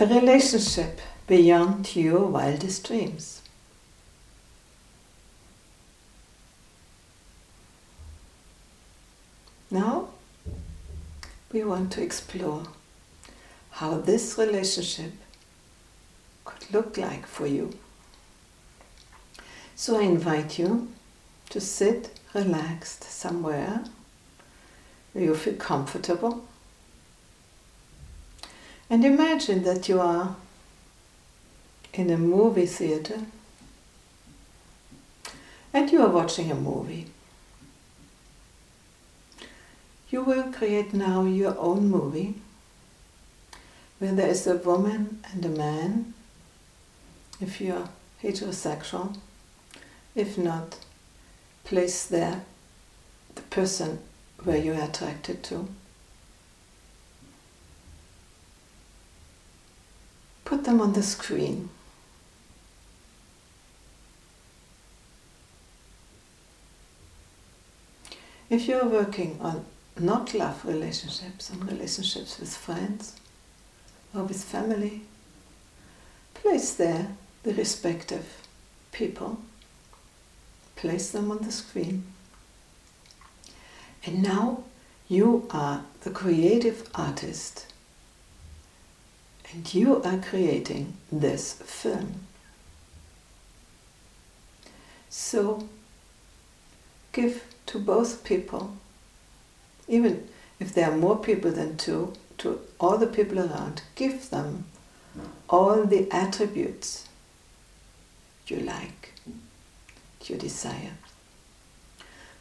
A relationship beyond your wildest dreams. Now we want to explore how this relationship could look like for you. So I invite you to sit relaxed somewhere where you feel comfortable, and imagine that you are in a movie theater and you are watching a movie. You will create now your own movie where there is a woman and a man, if you are heterosexual. If not, place there the person where you are attracted to. Put them on the screen. If you are working on not love relationships, on relationships with friends or with family, place there the respective people. Place them on the screen. And now you are the creative artist and you are creating this film. So give to both people, even if there are more people than two, to all the people around, give them all the attributes you like, you desire.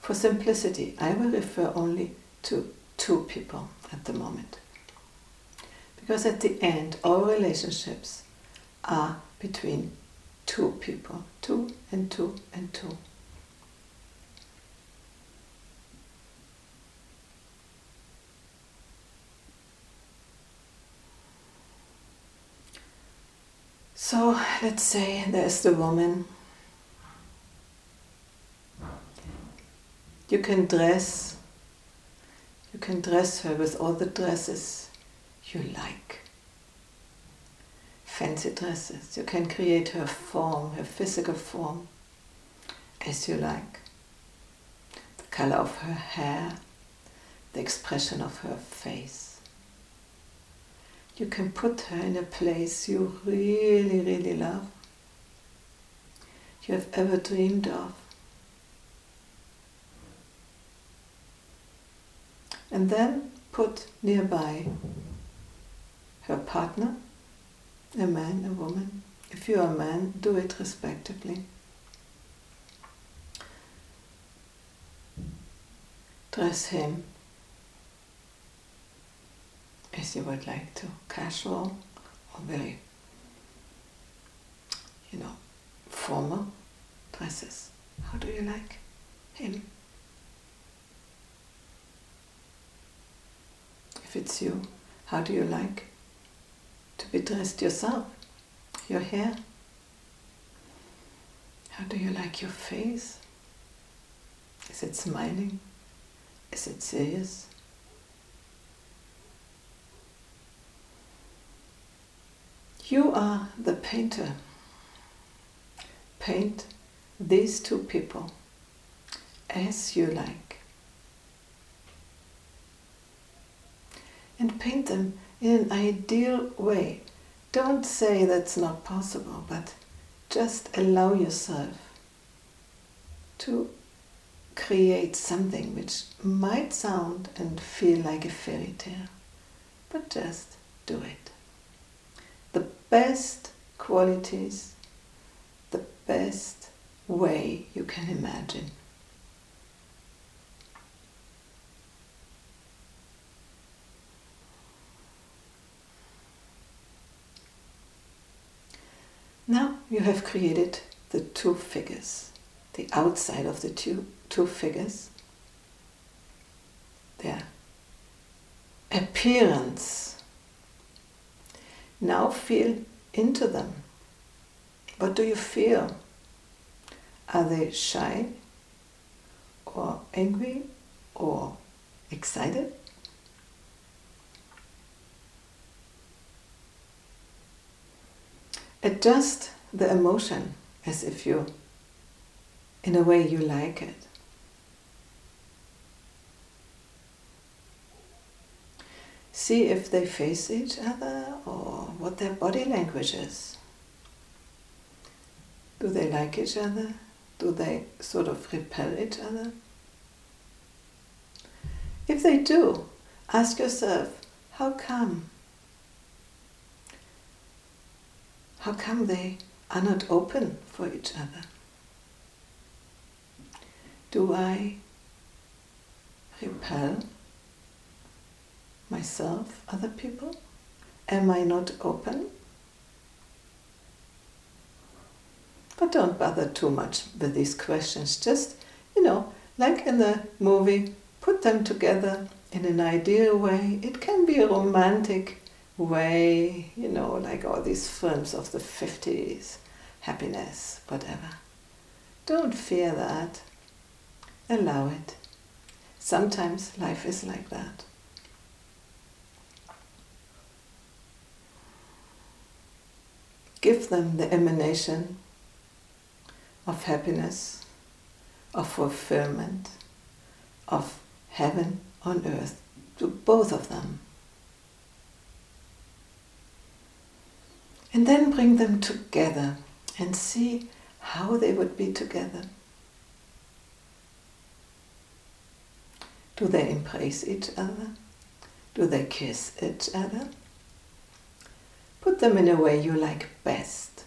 For simplicity, I will refer only to two people at the moment, because at the end all relationships are between two people, two and two and two. So let's say there's the woman. You can dress her with all the dresses you like. Fancy dresses. You can create her form, her physical form, as you like. The color of her hair, the expression of her face. You can put her in a place you really, really love, you have ever dreamed of. And then put nearby her partner, a man, a woman. If you are a man, do it respectively. Dress him as you would like to, casual or very, formal dresses. How do you like him? It's you. How do you like to be dressed yourself? Your hair? How do you like your face? Is it smiling? Is it serious? You are the painter. Paint these two people as you like. And paint them in an ideal way. Don't say that's not possible, but just allow yourself to create something which might sound and feel like a fairy tale, but just do it. The best qualities, the best way you can imagine. Now you have created the two figures, the outside of the two figures, their appearance. Now feel into them. What do you feel? Are they shy or angry or excited? adjust the emotion as if you, in a way, you like it. See if they face each other or what their body language is. Do they like each other? Do they sort of repel each other? If they do, ask yourself, how come? How come they are not open for each other? Do I repel myself, other people? Am I not open? But don't bother too much with these questions. Just, like in the movie, put them together in an ideal way. It can be a romantic way, like all these films of the 50s, happiness, whatever. Don't fear that. Allow it. Sometimes life is like that. Give them the emanation of happiness, of fulfillment, of heaven on earth, to both of them. And then bring them together and see how they would be together. Do they embrace each other? Do they kiss each other? Put them in a way you like best,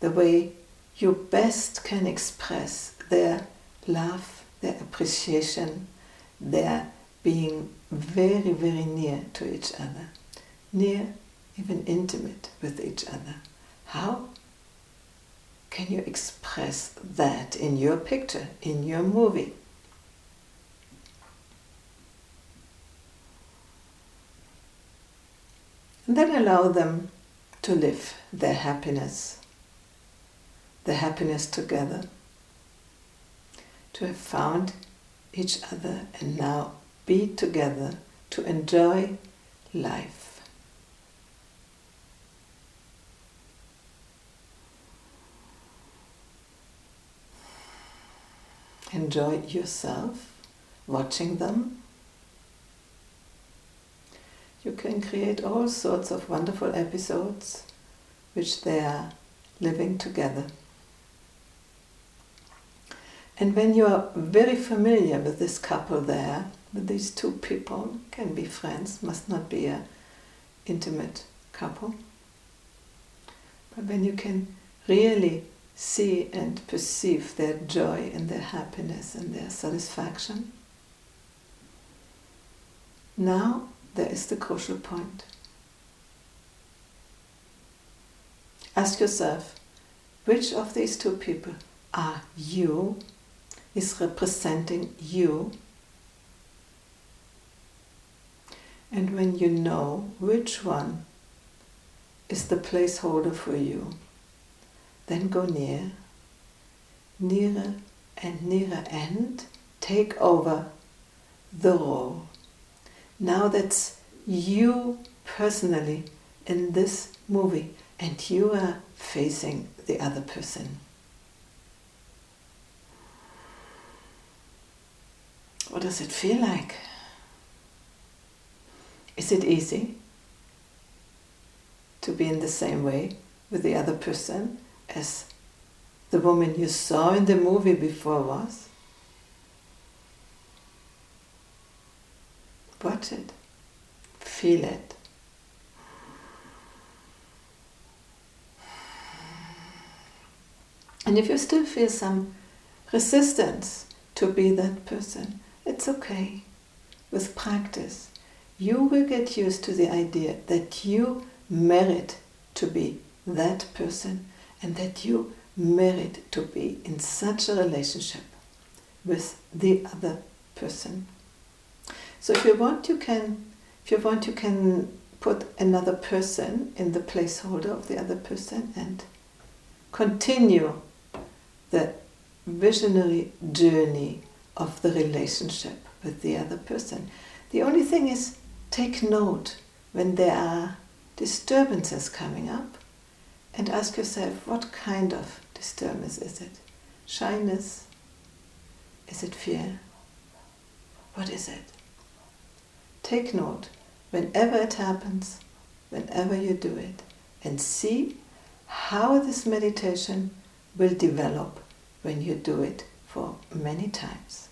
the way you best can express their love, their appreciation, their being very, very near to each other, near, even intimate with each other. How can you express that in your picture, in your movie? And then allow them to live their happiness together, to have found each other and now be together to enjoy life. Enjoy yourself watching them. You can create all sorts of wonderful episodes which they are living together. And when you are very familiar with this couple there, with these two people, can be friends, must not be an intimate couple. But when you can really see and perceive their joy and their happiness and their satisfaction, now there is the crucial point. Ask yourself, which of these two people are you? Is representing you. And when you know which one is the placeholder for you, then go near, nearer and nearer, and take over the role. Now that's you personally in this movie, and you are facing the other person. What does it feel like? Is it easy to be in the same way with the other person as the woman you saw in the movie before was? Watch it. Feel it. And if you still feel some resistance to be that person, it's okay. With practice, you will get used to the idea that you merit to be that person and that you merit to be in such a relationship with the other person. So if you want, you can put another person in the placeholder of the other person and continue the visionary journey of the relationship with the other person. The only thing is, take note when there are disturbances coming up and ask yourself, what kind of disturbance is it? Shyness? Is it fear? What is it? Take note whenever it happens, whenever you do it, and see how this meditation will develop when you do it for many times.